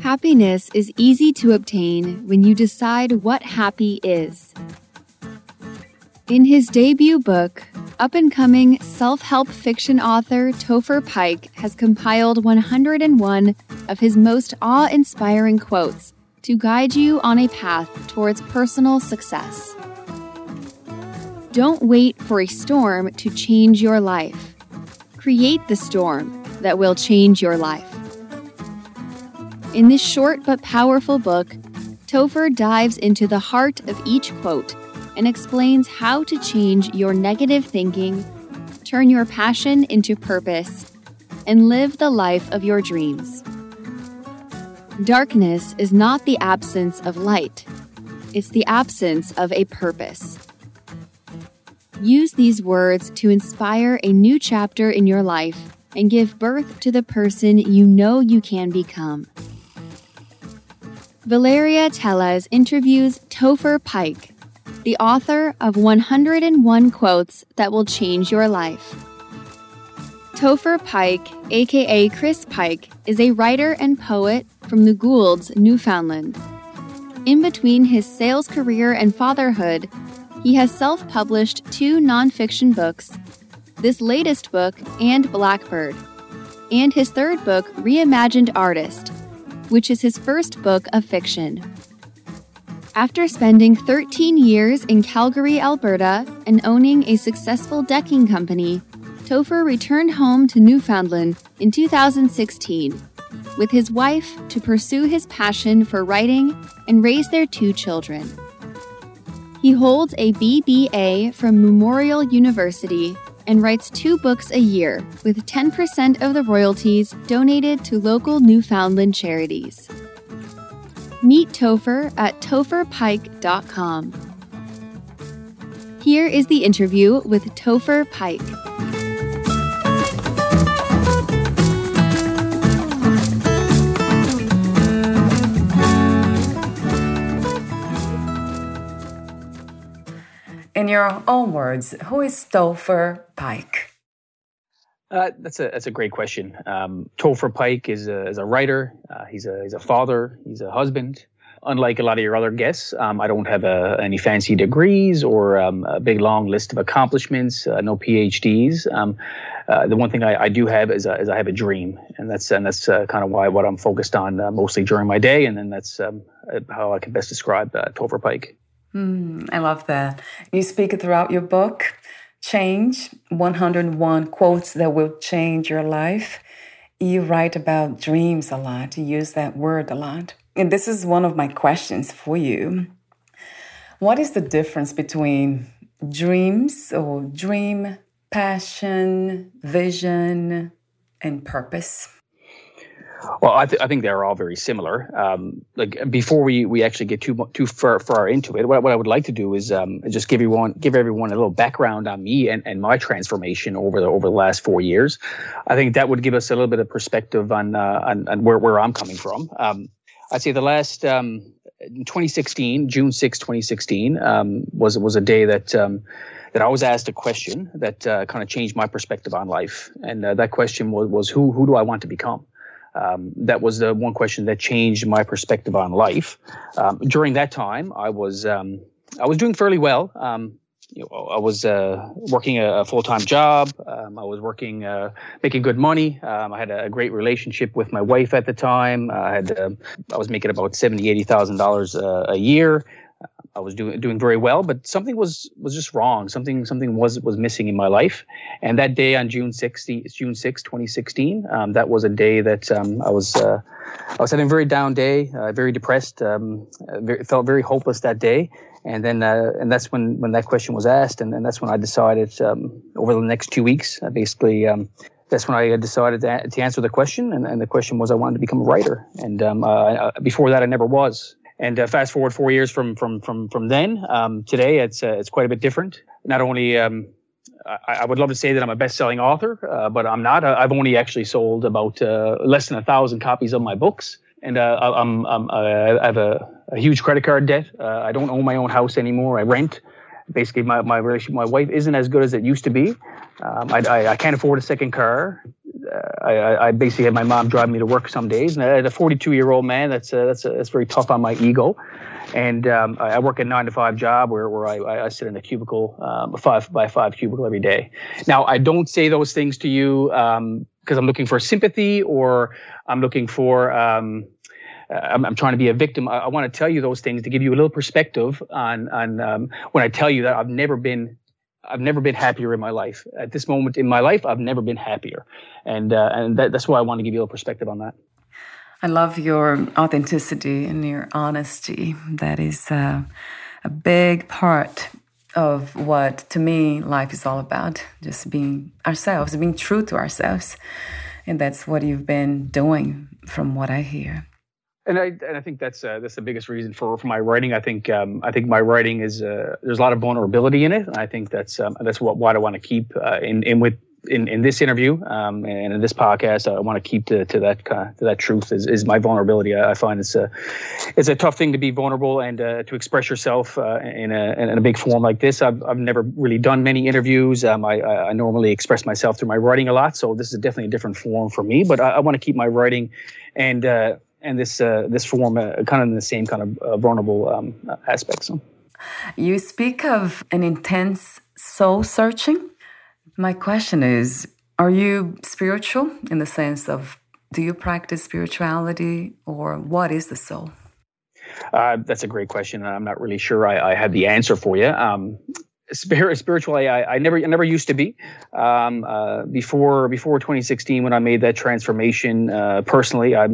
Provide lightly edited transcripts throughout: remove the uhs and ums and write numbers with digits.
Happiness is easy to obtain when you decide what happy is. In his debut book, up-and-coming self-help fiction author Topher Pike has compiled 101 of his most awe-inspiring quotes to guide you on a path towards personal success. Don't wait for a storm to change your life. Create the storm that will change your life. In this short but powerful book, Topher dives into the heart of each quote and explains how to change your negative thinking, turn your passion into purpose, and live the life of your dreams. Darkness is not the absence of light. It's the absence of a purpose. Use these words to inspire a new chapter in your life and give birth to the person you know you can become. Valeria Teles interviews Topher Pike, the author of 101 Quotes That Will Change Your Life. Topher Pike, aka Chris Pike, is a writer and poet from the Goulds, Newfoundland. In between his sales career and fatherhood, he has self-published 2 nonfiction books, this latest book and Blackbird, and his third book, Reimagined Artist, which is his first book of fiction. After spending 13 years in Calgary, Alberta, and owning a successful decking company, Topher returned home to Newfoundland in 2016 with his wife to pursue his passion for writing and raise their 2 children. He holds a BBA from Memorial University and writes 2 books a year, with 10% of the royalties donated to local Newfoundland charities. Meet Topher at TopherPike.com. Here is the interview with Topher Pike. In your own words, who is Topher Pike? That's a great question. Topher Pike is a writer. He's a father. He's a husband. Unlike a lot of your other guests, I don't have any fancy degrees or a big long list of accomplishments. No PhDs. The one thing I do have is I have a dream, and that's kind of what I'm focused on mostly during my day, and then that's how I can best describe Topher Pike. I love that. You speak throughout your book, Change, 101 Quotes That Will Change Your Life. You write about dreams a lot. You use that word a lot. And this is one of my questions for you. What is the difference between dreams or dream, passion, vision, and purpose? Well, I think they're all very similar. Like before we actually get too far into it, what I would like to do is just give everyone a little background on me and my transformation over the last 4 years. I think that would give us a little bit of perspective on where I'm coming from. I'd say the last in 2016, June 6, 2016, was a day that I was asked a question that kind of changed my perspective on life, and that question was who do I want to become? That was the one question that changed my perspective on life. During that time, I was doing fairly well. I was working a full-time job. I was working, making good money. I had a great relationship with my wife at the time. I was making about $70,000, $80,000 a year. I was doing very well, but something was just wrong. Something was missing in my life. And that day on June 6, 2016, that was a day that I was having a very down day, very depressed, felt very hopeless that day. And then, and that's when that question was asked, and that's when I decided over the next 2 weeks, basically. That's when I decided to answer the question, and the question was I wanted to become a writer. And before that, I never was. And fast forward 4 years from then, today it's quite a bit different. Not only I would love to say that I'm a best-selling author, but I'm not. I've only actually sold about less than 1,000 copies of my books. And I have a huge credit card debt. I don't own my own house anymore. I rent. Basically, my relationship with my wife isn't as good as it used to be. I can't afford a second car. I basically had my mom drive me to work some days. And as a 42-year-old man, that's very tough on my ego. And I work a 9-to-5 job where I sit in a cubicle, a 5-by-5 cubicle every day. Now, I don't say those things to you because I'm looking for sympathy or I'm looking for I'm trying to be a victim. I want to tell you those things to give you a little perspective on when I tell you that I've never been happier in my life. At this moment in my life, I've never been happier. And that's why I want to give you a little perspective on that. I love your authenticity and your honesty. That is a big part of what, to me, life is all about. Just being ourselves, being true to ourselves. And that's what you've been doing from what I hear. And I think that's the biggest reason for my writing. I think my writing is there's a lot of vulnerability in it. And I think that's what I want to keep in this interview and in this podcast. I want to keep to that truth is my vulnerability. I find it's a tough thing to be vulnerable and to express yourself in a big form like this. I've never really done many interviews. I normally express myself through my writing a lot. So this is definitely a different form for me. But I want to keep my writing and this form kind of in the same kind of vulnerable aspects. So. You speak of an intense soul searching. My question is, are you spiritual in the sense of, do you practice spirituality, or what is the soul? That's a great question. I'm not really sure I have the answer for you. Spiritually, I never used to be before 2016 when I made that transformation. Personally, I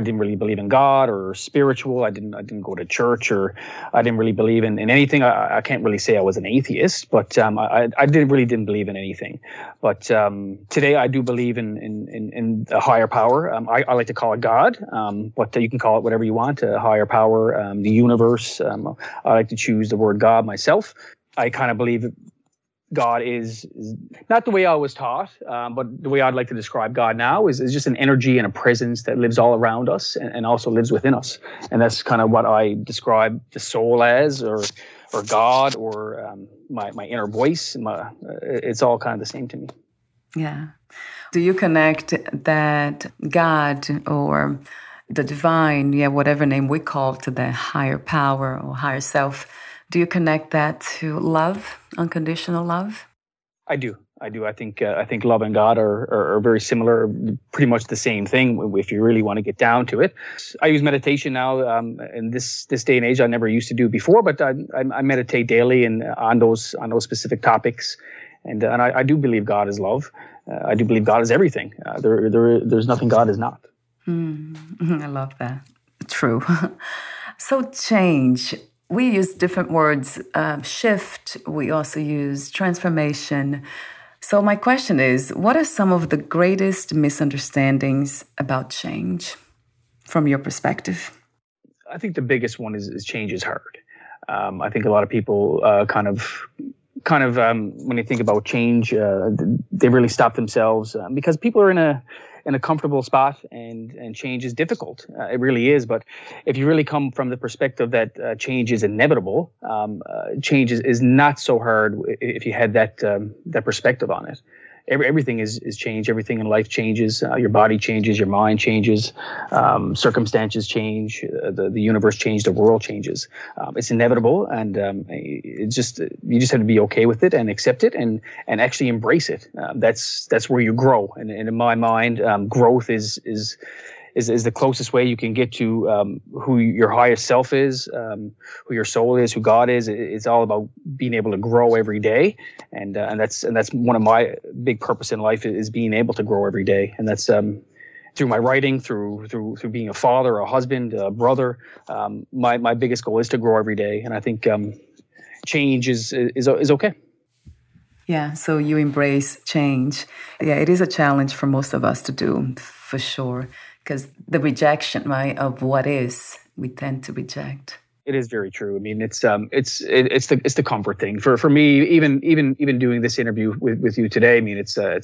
didn't really believe in God or spiritual. I didn't go to church, or I didn't really believe in anything. I can't really say I was an atheist, but I didn't believe in anything. But today I do believe in a higher power. I like to call it God, but you can call it whatever you want. A higher power, the universe. I like to choose the word God myself. I kind of believe God is not the way I was taught, but the way I'd like to describe God now is just an energy and a presence that lives all around us and also lives within us. And that's kind of what I describe the soul as, or God, or my inner voice. It's all kind of the same to me. Yeah. Do you connect that God or the divine, whatever name we call to the higher power or higher self, do you connect that to love, unconditional love? I do. I think love and God are very similar, pretty much the same thing if you really want to get down to it. I use meditation now in this day and age. I never used to do before, but I meditate daily and on those specific topics. And I do believe God is love. I do believe God is everything. There's nothing God is not. I love that. True. So change. We use different words, shift. We also use transformation. So my question is, what are some of the greatest misunderstandings about change from your perspective? I think the biggest one is change is hard. I think a lot of people when they think about change, they really stop themselves because people are in a comfortable spot, and change is difficult. It really is. But if you really come from the perspective that change is inevitable, change is not so hard if you had that perspective on it. Everything is change. Everything in life changes. Your body changes. Your mind changes. Circumstances change. The universe changes. The world changes. It's inevitable, and you just have to be okay with it and accept it and actually embrace it. That's where you grow. And in my mind, growth is is the closest way you can get to who your higher self is, who your soul is, who God is. It's all about being able to grow every day, and that's one of my big purpose in life is being able to grow every day, and that's through my writing, through being a father, a husband, a brother. My biggest goal is to grow every day, and I think change is okay. Yeah, so you embrace change. Yeah, it is a challenge for most of us to do, for sure, because the rejection, right, of what is, we tend to reject. It is very true. I mean, it's the comfort thing for me. Even doing this interview with you today, I mean, it's a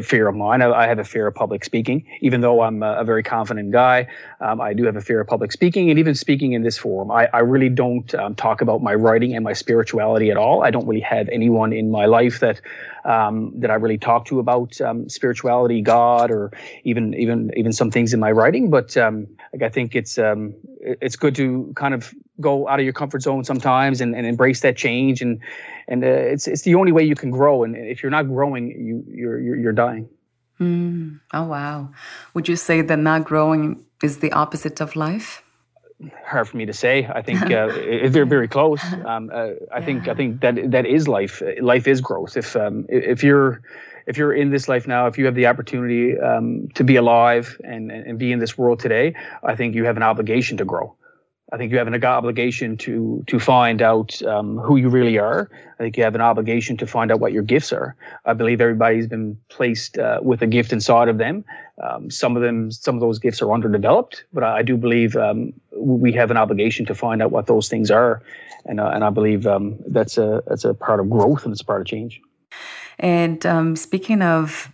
fear of mine. I have a fear of public speaking, even though I'm a very confident guy. I do have a fear of public speaking, and even speaking in this forum, I really don't talk about my writing and my spirituality at all. I don't really have anyone in my life that I really talk to about spirituality, God, or even some things in my writing. But I think it's good to kind of go out of your comfort zone sometimes and embrace that change. And it's the only way you can grow. And if you're not growing, you're dying. Mm. Oh, wow. Would you say that not growing is the opposite of life? Hard for me to say. I think they're very close. I think that is life. Life is growth. If you're in this life now, if you have the opportunity to be alive and be in this world today, I think you have an obligation to grow. I think you have an obligation to find out who you really are. I think you have an obligation to find out what your gifts are. I believe everybody's been placed with a gift inside of them. Some of those gifts are underdeveloped, but I do believe we have an obligation to find out what those things are, and I believe that's a part of growth and it's a part of change. And speaking of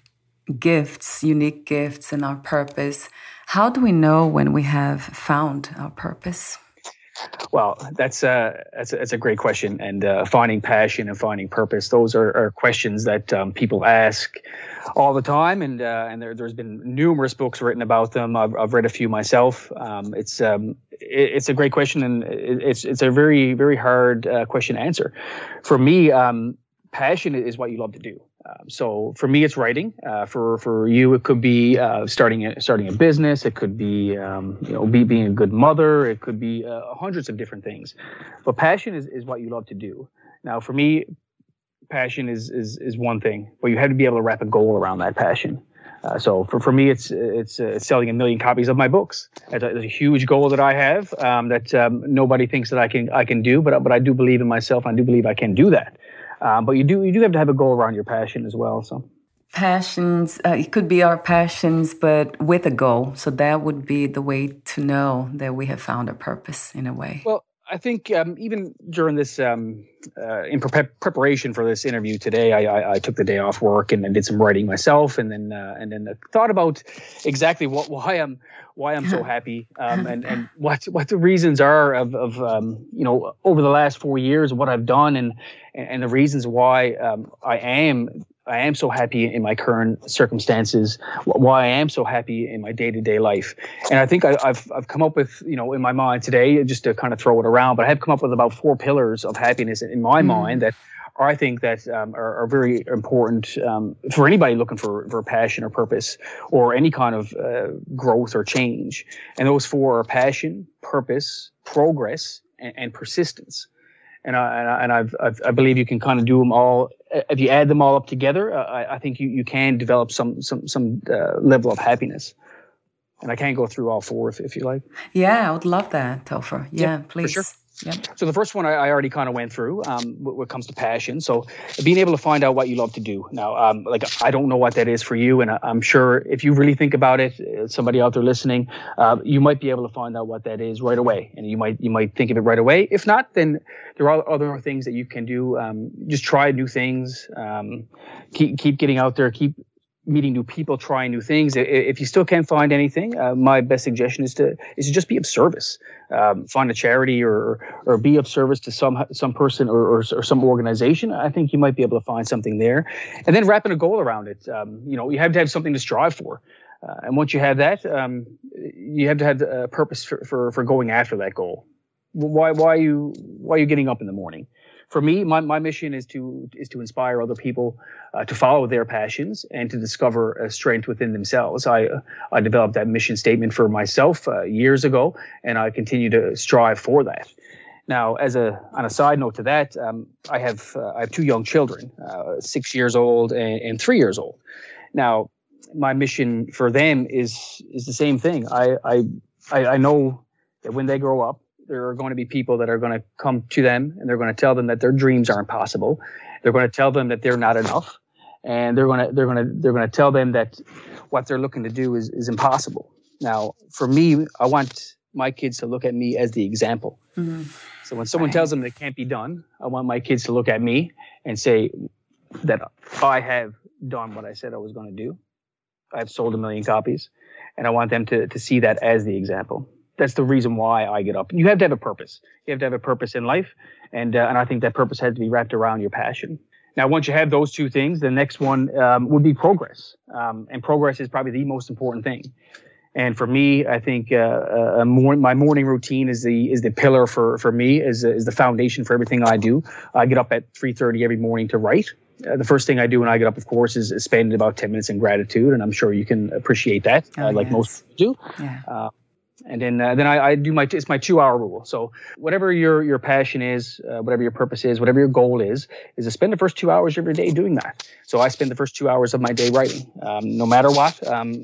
gifts, unique gifts, and our purpose, how do we know when we have found our purpose? Well, that's a great question. And finding passion and finding purpose, those are questions that people ask all the time. And there's been numerous books written about them. I've read a few myself. It's a great question, and it's a very, very hard question to answer. For me, passion is what you love to do. So for me, it's writing. For you, it could be starting a business. It could be being a good mother. It could be hundreds of different things. But passion is what you love to do. Now, for me, passion is one thing, but you have to be able to wrap a goal around that passion. So for me, it's selling 1 million copies of my books. That's a huge goal that I have that nobody thinks that I can do, but I do believe in myself. I do believe I can do that. But you do have to have a goal around your passion as well. So passions, it could be our passions, but with a goal. So that would be the way to know that we have found a purpose in a way. Well, I think even during this, in preparation for this interview today, I took the day off work and then did some writing myself, and then thought about exactly why I'm so happy, and what the reasons are of over the last 4 years what I've done, and the reasons why I am so happy in my current circumstances, why I am so happy in my day-to-day life. And I think I've come up with, in my mind today, just to kind of throw it around, but I have come up with about 4 pillars of happiness in my mind that I think that are very important for anybody looking for passion or purpose or any kind of growth or change. And those 4 are passion, purpose, progress, and persistence. And I believe you can kind of do them all. If you add them all up together, I think you can develop some level of happiness. And I can go through all 4 if you like. Yeah, I would love that, Topher. Yeah, please. For sure. Yep. So the first one I already kind of went through when it comes to passion. So being able to find out what you love to do. Now, I don't know what that is for you. And I'm sure if you really think about it, somebody out there listening, you might be able to find out what that is right away. And you might think of it right away. If not, then there are other things that you can do. Just try new things. Keep getting out there. Keep meeting new people, trying new things. If you still can't find anything, my best suggestion is to just be of service. Find a charity or be of service to some person or some organization. I think you might be able to find something there, and then wrapping a goal around it. You have to have something to strive for, and once you have that, you have to have a purpose for going after that goal. Why are you getting up in the morning? for me, my mission is to inspire other people to follow their passions and to discover a strength within themselves. I developed that mission statement for myself years ago, and I continue to strive for that. Now, on a side note to that, I have 2 young children, 6 years old and 3 years old. Now, my mission for them is the same thing. I know that when they grow up, there are going to be people that are going to come to them and they're going to tell them that their dreams aren't possible. They're going to tell them that they're not enough, and they're going to tell them that what they're looking to do is impossible. Now, for me, I want my kids to look at me as the example. Mm-hmm. So when someone tells them that it can't be done, I want my kids to look at me and say that I have done what I said I was going to do. I've sold 1 million copies, and I want them to see that as the example. That's the reason why I get up. You have to have a purpose. You have to have a purpose in life, and I think that purpose has to be wrapped around your passion. Now, once you have those 2 things, the next one would be progress, and progress is probably the most important thing. And for me, I think my morning routine is the pillar for me, is the foundation for everything I do. I get up at 3:30 every morning to write. The first thing I do when I get up, of course, is spend about 10 minutes in gratitude, and I'm sure you can appreciate that, like most people do. Yeah. And then I do it's my 2-hour rule. So whatever your passion is, whatever your purpose is, whatever your goal is to spend the first 2 hours of your day doing that. So I spend the first 2 hours of my day writing, no matter what,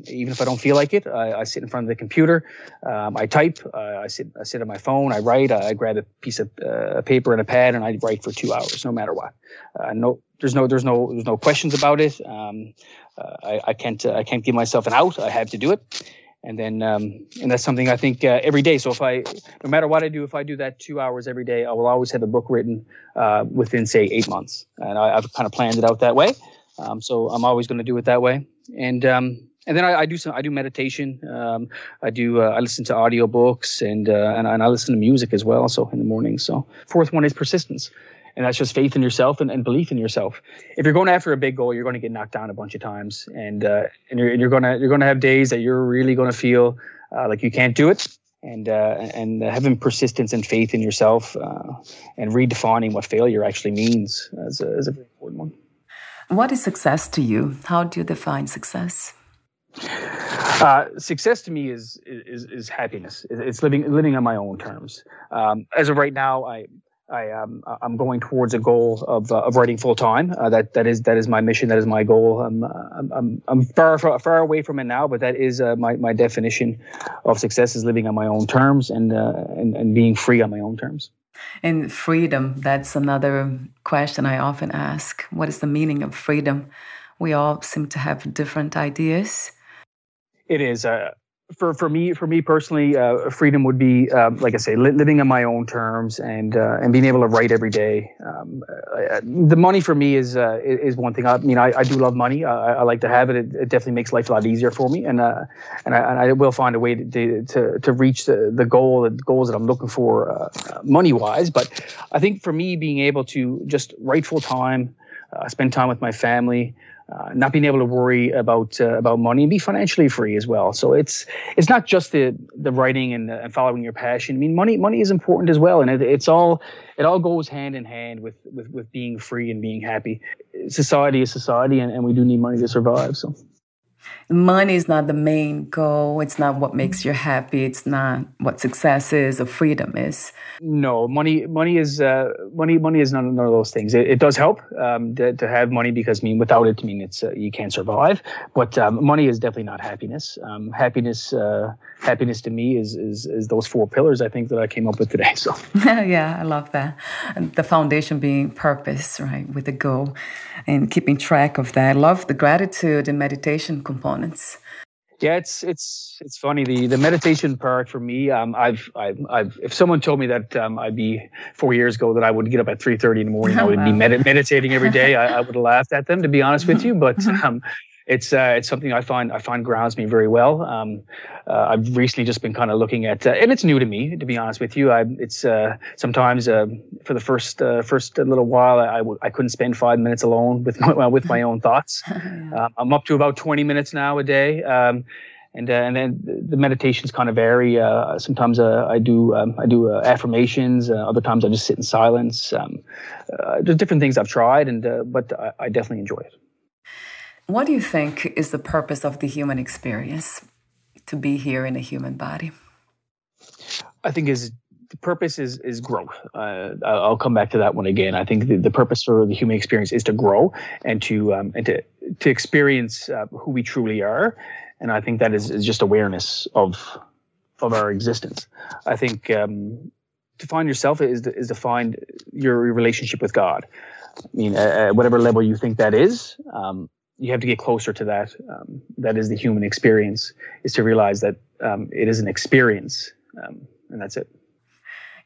even if I don't feel like it. I sit in front of the computer, I type, I sit on my phone, I write, I grab a piece of paper and a pad, and I write for 2 hours, no matter what. There's no questions about it. I can't give myself an out. I have to do it. And then, and that's something I think every day. So no matter what I do, if I do that 2 hours every day, I will always have a book written within, say, 8 months. And I've kind of planned it out that way. So I'm always going to do it that way. And then I do meditation. I listen to audiobooks and I listen to music as well. So in the morning. So fourth one is persistence. And that's just faith in yourself and belief in yourself. If you're going after a big goal, you're going to get knocked down a bunch of times, and you're going to have days that you're really going to feel like you can't do it. And having persistence and faith in yourself, and redefining what failure actually means is a very important one. What is success to you? How do you define success? Success to me is happiness. It's living on my own terms. As of right now, I'm going towards a goal of writing full time. That is my mission. That is my goal. I'm far away from it now, but that is my definition of success: is living on my own terms and being free on my own terms. And freedom. That's another question I often ask. What is the meaning of freedom? We all seem to have different ideas. It is. For me personally, freedom would be, like I say, living on my own terms and being able to write every day. The money for me is one thing. I mean, I do love money. I like to have it. It definitely makes life a lot easier for me, and I will find a way to reach the goals that I'm looking for, money wise. But I think for me, being able to just write full time, spend time with my family. Not being able to worry about money, and be financially free as well. So it's not just the writing and following your passion. I mean, money is important as well, and it all goes hand in hand with being free and being happy. Society is society, and we do need money to survive. So, money is not the main goal. It's not what makes you happy. It's not what success is or freedom is. No, money is none of those things. It does help to have money, because without it, it's you can't survive. But money is definitely not happiness. Happiness to me is those 4 pillars I think that I came up with today. So yeah, I love that. And the foundation being purpose, right, with a goal, and keeping track of that. I love the gratitude and meditation components. Yeah, it's funny. The meditation part for me, if someone told me that I'd be 4 years ago that I would get up at 3:30 in the morning, I would be meditating every day, I would have laughed at them, to be honest with you. But it's something I find grounds me very well. I've recently just been kind of looking at, and it's new to me, to be honest with you. Sometimes for the first little while, I couldn't spend 5 minutes alone with my own thoughts. I'm up to about 20 minutes now a day. And then the meditations kind of vary. Sometimes I do affirmations. Other times I just sit in silence. There's different things I've tried, but I definitely enjoy it. What do you think is the purpose of the human experience, to be here in a human body? I think the purpose is growth. I'll come back to that one again. I think the purpose for the human experience is to grow and to experience who we truly are. And I think that is just awareness of our existence. I think to find yourself is to find your relationship with God. I mean, at whatever level you think that is, you have to get closer to that. That is the human experience, is to realize that it is an experience, and that's it.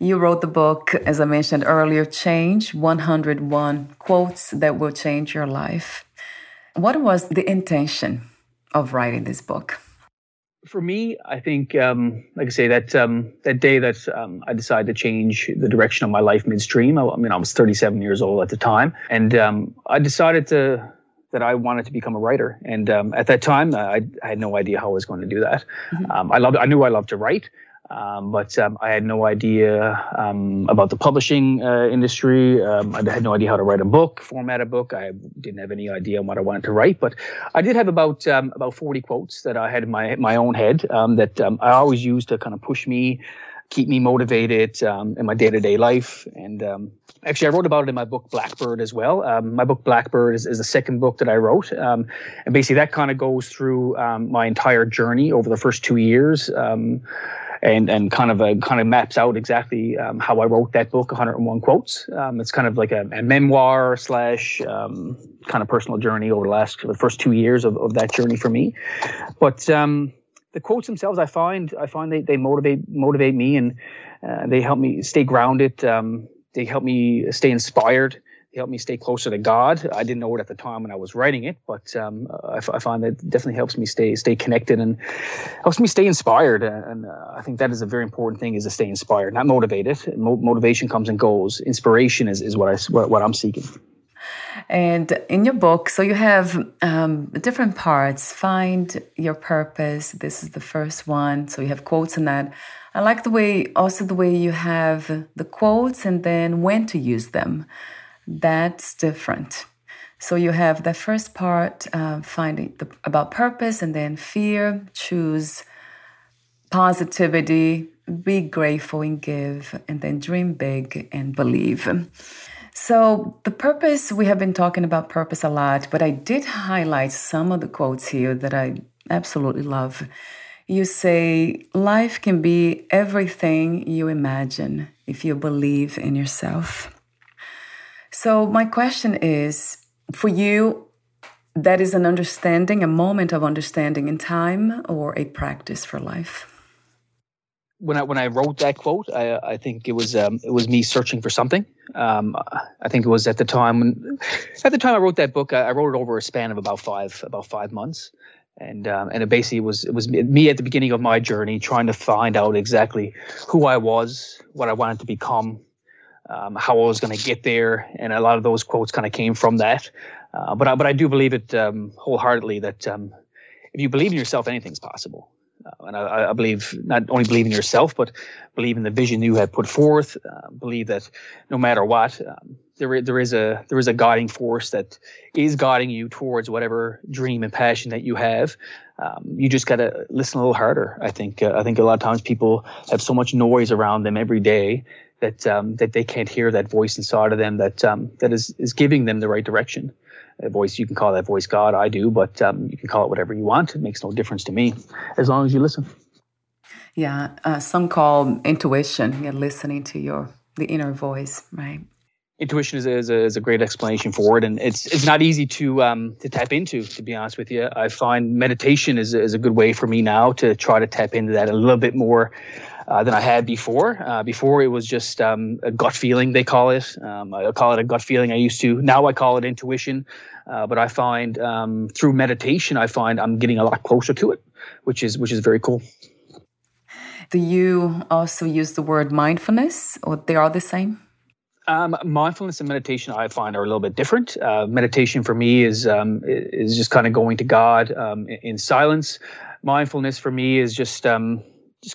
You wrote the book, as I mentioned earlier, Change, 101 Quotes That Will Change Your Life. What was the intention of writing this book? For me, I think, like I say, that day that I decided to change the direction of my life midstream, I was 37 years old at the time, and I decided that I wanted to become a writer. And at that time, I had no idea how I was going to do that. Mm-hmm. I knew I loved to write, but I had no idea about the publishing industry. I had no idea how to write a book, format a book. I didn't have any idea on what I wanted to write, but I did have about 40 quotes that I had in my own head that I always used to kind of push me, keep me motivated in my day-to-day life. And actually, I wrote about it in my book, Blackbird, as well. My book, Blackbird, is the second book that I wrote. And basically, that kind of goes through my entire journey over the first 2 years, and kind of maps out exactly how I wrote that book, 101 Quotes. It's kind of like a memoir slash kind of personal journey over the first 2 years of that journey for me. But the quotes themselves, I find they motivate me, and they help me stay grounded. They help me stay inspired. They help me stay closer to God. I didn't know it at the time when I was writing it, but I find that it definitely helps me stay connected and helps me stay inspired. And I think that is a very important thing: is to stay inspired, not motivated. Motivation comes and goes. Inspiration is what I'm seeking. And in your book, so you have different parts. Find your purpose. This is the first one. So you have quotes in that. I like the way you have the quotes and then when to use them. That's different. So you have the first part, about purpose, and then fear, choose positivity, be grateful and give, and then dream big and believe. So the purpose, we have been talking about purpose a lot, but I did highlight some of the quotes here that I absolutely love. You say, life can be everything you imagine if you believe in yourself. So my question is, for you, that is an understanding, a moment of understanding in time, or a practice for life? When I wrote that quote, I think it was me searching for something. I think it was at the time I wrote that book. I wrote it over a span of about five months, and it basically it was me at the beginning of my journey trying to find out exactly who I was, what I wanted to become, how I was going to get there, and a lot of those quotes kind of came from that. But I do believe it wholeheartedly that if you believe in yourself, anything's possible. And I believe, not only believe in yourself, but believe in the vision you have put forth. Believe that no matter what, there is a guiding force that is guiding you towards whatever dream and passion that you have. You just got to listen a little harder. I think a lot of times people have so much noise around them every day that they can't hear that voice inside of them that is giving them the right direction. A voice, you can call that voice God, I do, but you can call it whatever you want. It makes no difference to me, as long as you listen. Yeah, some call intuition, listening to the inner voice, right? Intuition is a great explanation for it, and it's not easy to tap into, to be honest with you. I find meditation is a good way for me now to try to tap into that a little bit more than I had before. Before it was just a gut feeling, they call it. I call it a gut feeling. I used to. Now I call it intuition. But I find through meditation, I'm getting a lot closer to it, which is very cool. Do you also use the word mindfulness, or they are the same? Mindfulness and meditation, I find, are a little bit different. Meditation for me is just kind of going to God in silence. Mindfulness for me is just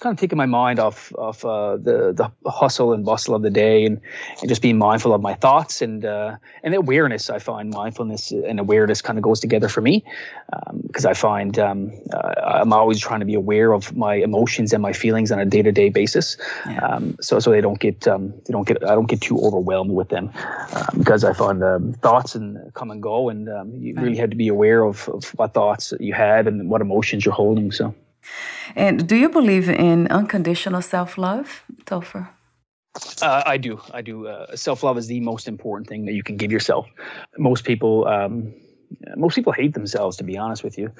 kind of taking my mind off the hustle and bustle of the day, and just being mindful of my thoughts and awareness. I find mindfulness and awareness kind of goes together for me, because I find I'm always trying to be aware of my emotions and my feelings on a day-to-day basis. Yeah. So they don't get I don't get too overwhelmed with them, because I find thoughts and come and go, and you really have to be aware of what thoughts you had and what emotions you're holding. So. And do you believe in unconditional self-love, Topher? I do. Self-love is the most important thing that you can give yourself. Most people hate themselves, to be honest with you.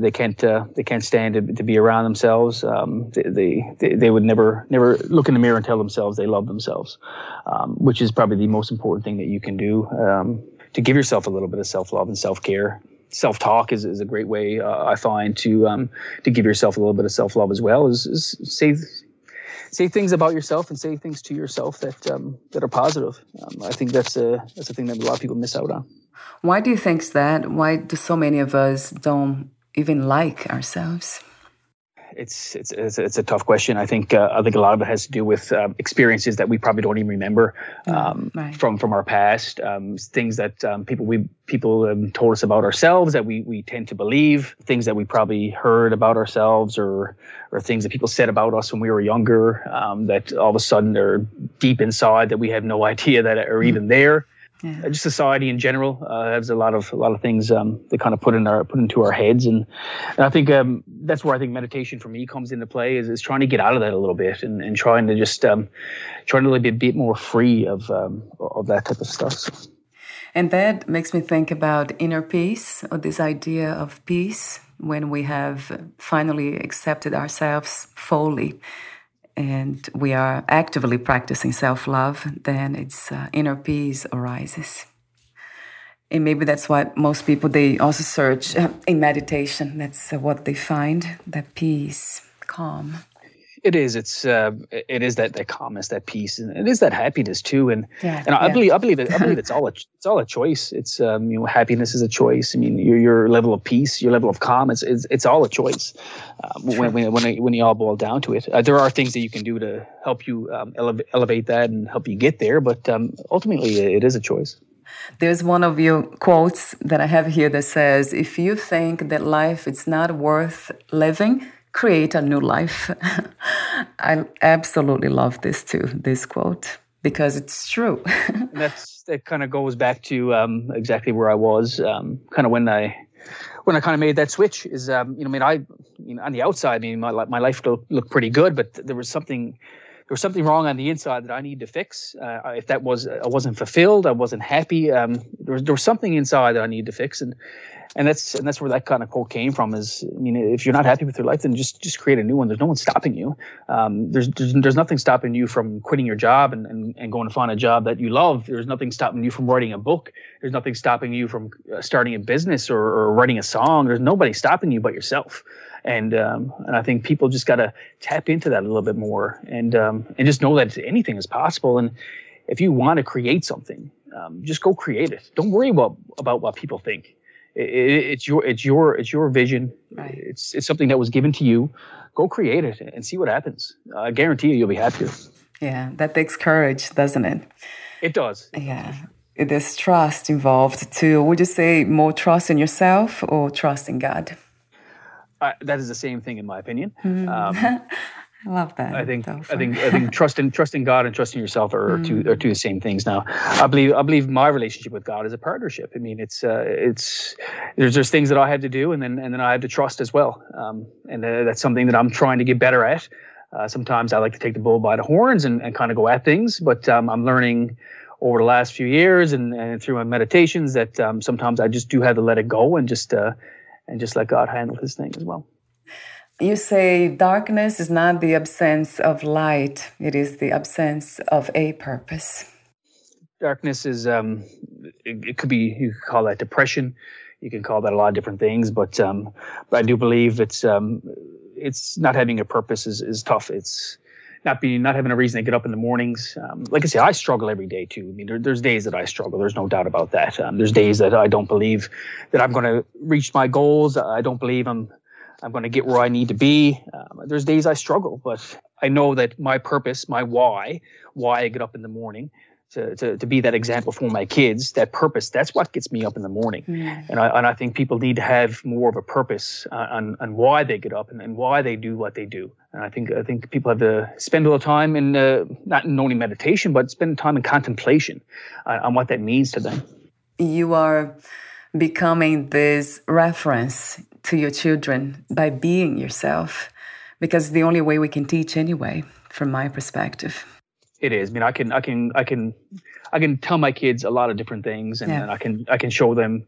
They can't stand to be around themselves. They would never look in the mirror and tell themselves they love themselves, which is probably the most important thing that you can do, to give yourself a little bit of self-love and self-care. Self-talk is a great way, I find, to give yourself a little bit of self-love as well. Is say things about yourself and say things to yourself that are positive. I think that's a thing that a lot of people miss out on. Why do you think that? Why do so many of us don't even like ourselves? It's a tough question. I think a lot of it has to do with experiences that we probably don't even remember from our past. Things that people told us about ourselves that we tend to believe. Things that we probably heard about ourselves or things that people said about us when we were younger, that all of a sudden are deep inside that we have no idea that are even there. Yeah. Just society in general has a lot of things they kind of put into our heads, and I think that's where I think meditation for me comes into play is trying to get out of that a little bit and trying to just be a bit more free of that type of stuff. And that makes me think about inner peace, or this idea of peace when we have finally accepted ourselves fully. And we are actively practicing self-love, then its inner peace arises. And maybe that's what most people, they also search in meditation. That's what they find, that peace, calm. It is. It is that calmness, that peace, and it is that happiness too. I believe it's all a choice. It's happiness is a choice. I mean, your level of peace, your level of calm, it's all a choice. When you all boil down to it, there are things that you can do to help you elevate that and help you get there. But ultimately, it is a choice. There's one of your quotes that I have here that says, "If you think that life is not worth living, create a new life." I absolutely love this too, this quote, because it's true. That kind of goes back to exactly where I was, kind of when I kind of made that switch. Is on the outside, my life looked pretty good, but there was something wrong on the inside that I need to fix. If that was, I wasn't fulfilled, I wasn't happy. There was something inside that I needed to fix, and that's where that kind of quote came from. If you're not happy with your life, then just create a new one. There's no one stopping you. There's nothing stopping you from quitting your job and going to find a job that you love. There's nothing stopping you from writing a book. There's nothing stopping you from starting a business or writing a song. There's nobody stopping you but yourself. And I think people just got to tap into that a little bit more and just know that anything is possible. And if you want to create something, just go create it. Don't worry about what people think. It's your vision. Right. It's something that was given to you. Go create it and see what happens. I guarantee you'll be happier. Yeah, that takes courage, doesn't it? It does. Yeah, there's trust involved too. Would you say more trust in yourself or trust in God? That is the same thing, in my opinion. I love that. I think trusting God and trusting yourself are two same things. Now, I believe my relationship with God is a partnership. I mean, there's things that I have to do, and then I have to trust as well. And that's something that I'm trying to get better at. Sometimes I like to take the bull by the horns and kind of go at things, but I'm learning over the last few years and through my meditations that sometimes I just do have to let it go and just. And just let God handle his thing as well. You say darkness is not the absence of light. It is the absence of a purpose. Darkness is, it could be, you could call that depression. You can call that a lot of different things. But I do believe it's not having a purpose is tough. It's not having a reason to get up in the mornings. Like I say, I struggle every day too. I mean, there's days that I struggle. There's no doubt about that. There's days that I don't believe that I'm going to reach my goals. I don't believe I'm going to get where I need to be. There's days I struggle, but I know that my purpose, my why I get up in the morning, to be that example for my kids, that purpose, that's what gets me up in the morning. Mm. And I think people need to have more of a purpose on why they get up and why they do what they do. And I think people have to spend a little time in, not in only meditation, but spend time in contemplation on what that means to them. You are becoming this reference to your children by being yourself, because the only way we can teach anyway, from my perspective. It is. I mean, I can tell my kids a lot of different things, and, yeah. and I can show them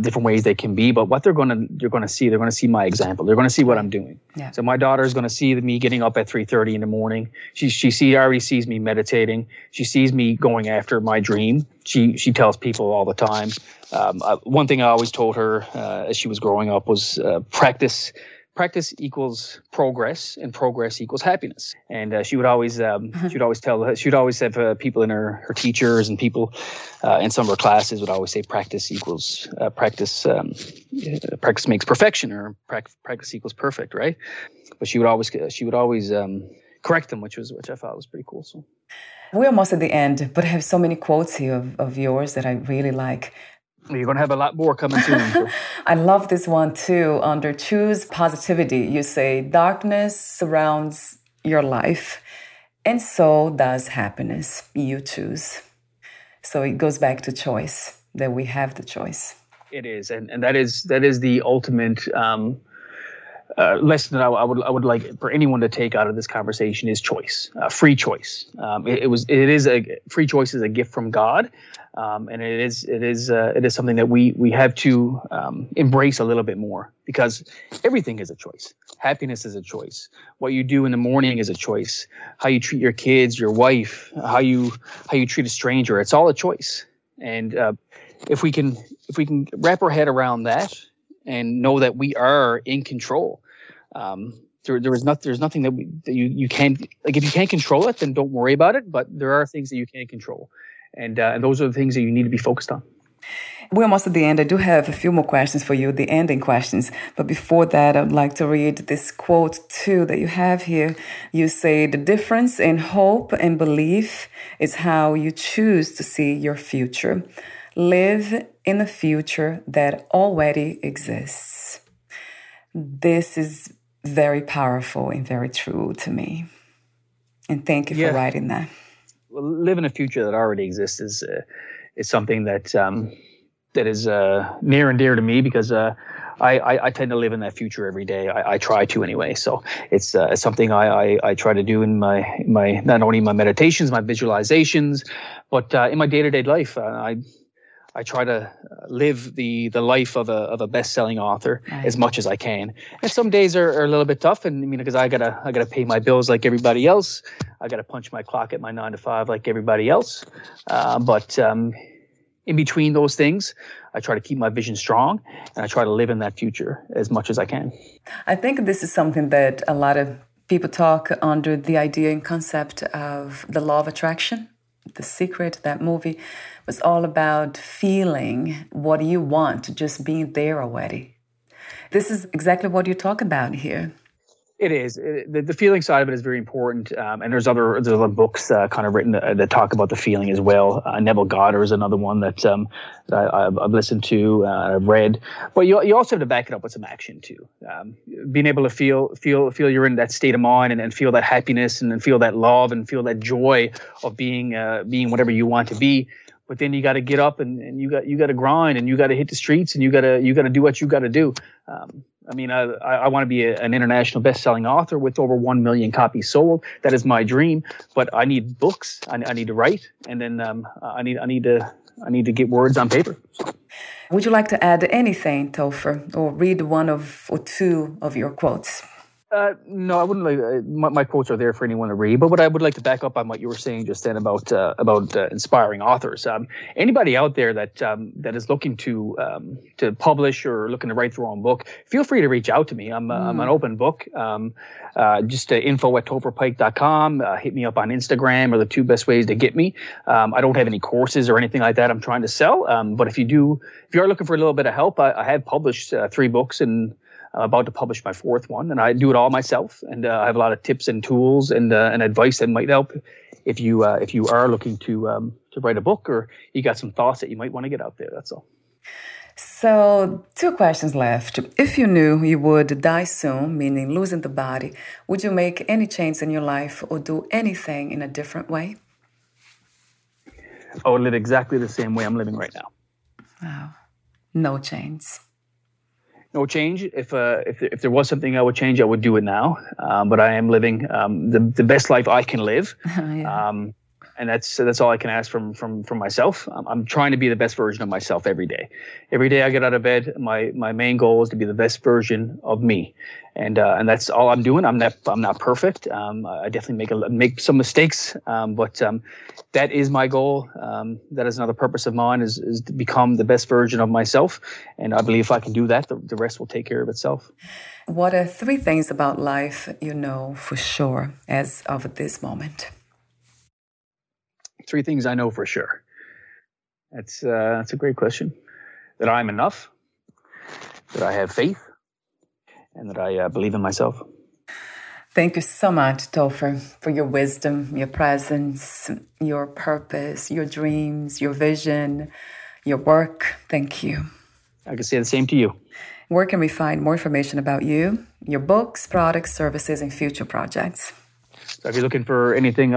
different ways they can be. But what they're going to see my example. They're going to see what I'm doing. Yeah. So my daughter's going to see me getting up at 3:30 in the morning. She already sees me meditating. She sees me going after my dream. She tells people all the time. One thing I always told her as she was growing up was practice. Practice equals progress, and progress equals happiness. And she would always have people in her teachers and people in some of her classes would always say practice makes perfection, or practice equals perfect, right? But she would always correct them, which I thought was pretty cool. So we're almost at the end, but I have so many quotes here of yours that I really like. You're going to have a lot more coming soon. I love this one too. Under Choose Positivity, you say, darkness surrounds your life, and so does happiness. You choose. So it goes back to choice, that we have the choice. It is. And that is the ultimate lesson that I would like for anyone to take out of this conversation is choice, free choice. Free choice is a gift from God, and it is something that we have to embrace a little bit more, because everything is a choice. Happiness is a choice. What you do in the morning is a choice. How you treat your kids, your wife, how you treat a stranger, it's all a choice. And if we can wrap our head around that and know that we are in control. There's nothing that you can't, like, if you can't control it, then don't worry about it. But there are things that you can control. And those are the things that you need to be focused on. We're almost at the end. I do have a few more questions for you, the ending questions. But before that, I would like to read this quote too that you have here. You say, the difference in hope and belief is how you choose to see your future. Live in a future that already exists. This is very powerful and very true to me. And thank you for writing that. Well, live in a future that already exists is something that is near and dear to me, because I tend to live in that future every day. I try to anyway. So it's something I try to do in my not only my meditations, my visualizations, but in my day-to-day life. I try to live the life of a best-selling author as much as I can. And some days are a little bit tough, and I mean, because I gotta pay my bills like everybody else. I gotta punch my clock at my 9 to 5 like everybody else. But in between those things, I try to keep my vision strong, and I try to live in that future as much as I can. I think this is something that a lot of people talk under the idea and concept of the law of attraction. The Secret, that movie, was all about feeling what you want, just being there already. This is exactly what you talk about here. It is. The feeling side of it is very important. And there's other books kind of written that talk about the feeling as well. Neville Goddard is another one that I've listened to, I've read. But you also have to back it up with some action too. Being able to feel you're in that state of mind and feel that happiness and feel that love and feel that joy of being whatever you want to be. But then you got to get up and you got to grind and you got to hit the streets and you got to do what you got to do. I mean, I want to be an international best-selling author with over 1 million copies sold. That is my dream. But I need books. I need to write, and then I need to get words on paper. Would you like to add anything, Topher, or read one or two of your quotes? No, I wouldn't. My quotes are there for anyone to read. But what I would like to back up on what you were saying just then about inspiring authors. Anybody out there that is looking to publish or looking to write their own book, feel free to reach out to me. I'm an open book. Just info@TopherPike.com. Hit me up on Instagram are the two best ways to get me. I don't have any courses or anything like that I'm trying to sell. But if you are looking for a little bit of help, I have published 3 books and I'm about to publish my 4th one, and I do it all myself. And I have a lot of tips and tools and advice that might help if you are looking to write a book, or you got some thoughts that you might want to get out there. That's all. So 2 questions left. If you knew you would die soon, meaning losing the body, would you make any change in your life or do anything in a different way? I would live exactly the same way I'm living right now. Wow. No change. No change. If there was something I would change, I would do it now. But I am living the best life I can live, and that's all I can ask from myself. I'm trying to be the best version of myself every day. Every day I get out of bed, my main goal is to be the best version of me, and that's all I'm doing. I'm not perfect. I definitely make some mistakes, but that is my goal. That is another purpose of mine is to become the best version of myself. And I believe if I can do that, the rest will take care of itself. What are 3 things about life you know for sure as of this moment? 3 things I know for sure. That's a great question. That I'm enough, that I have faith, and that I believe in myself. Thank you so much, Topher, for your wisdom, your presence, your purpose, your dreams, your vision, your work. Thank you. I can say the same to you. Where can we find more information about you, your books, products, services, and future projects? So if you're looking for anything,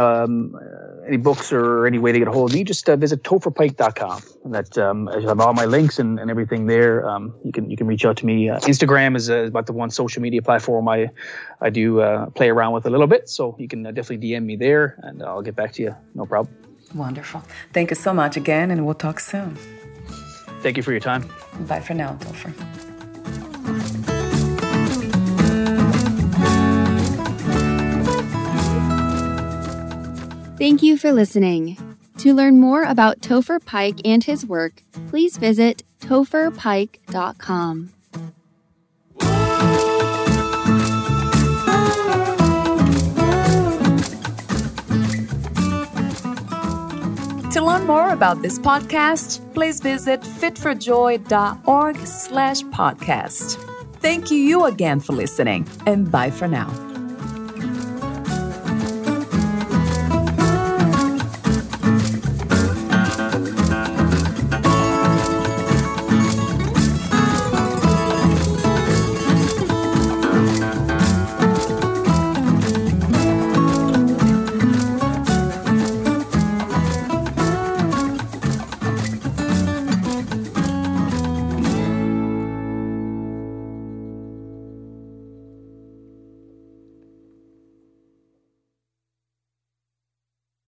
any books or any way to get a hold of me, just visit TopherPike.com. And that I have all my links and everything there. You can reach out to me. Instagram is about the one social media platform I do play around with a little bit. So you can definitely DM me there, and I'll get back to you. No problem. Wonderful. Thank you so much again, and we'll talk soon. Thank you for your time. Bye for now, Topher. Thank you for listening. To learn more about Topher Pike and his work, please visit TopherPike.com. To learn more about this podcast, please visit fitforjoy.org/podcast. Thank you again for listening, and bye for now.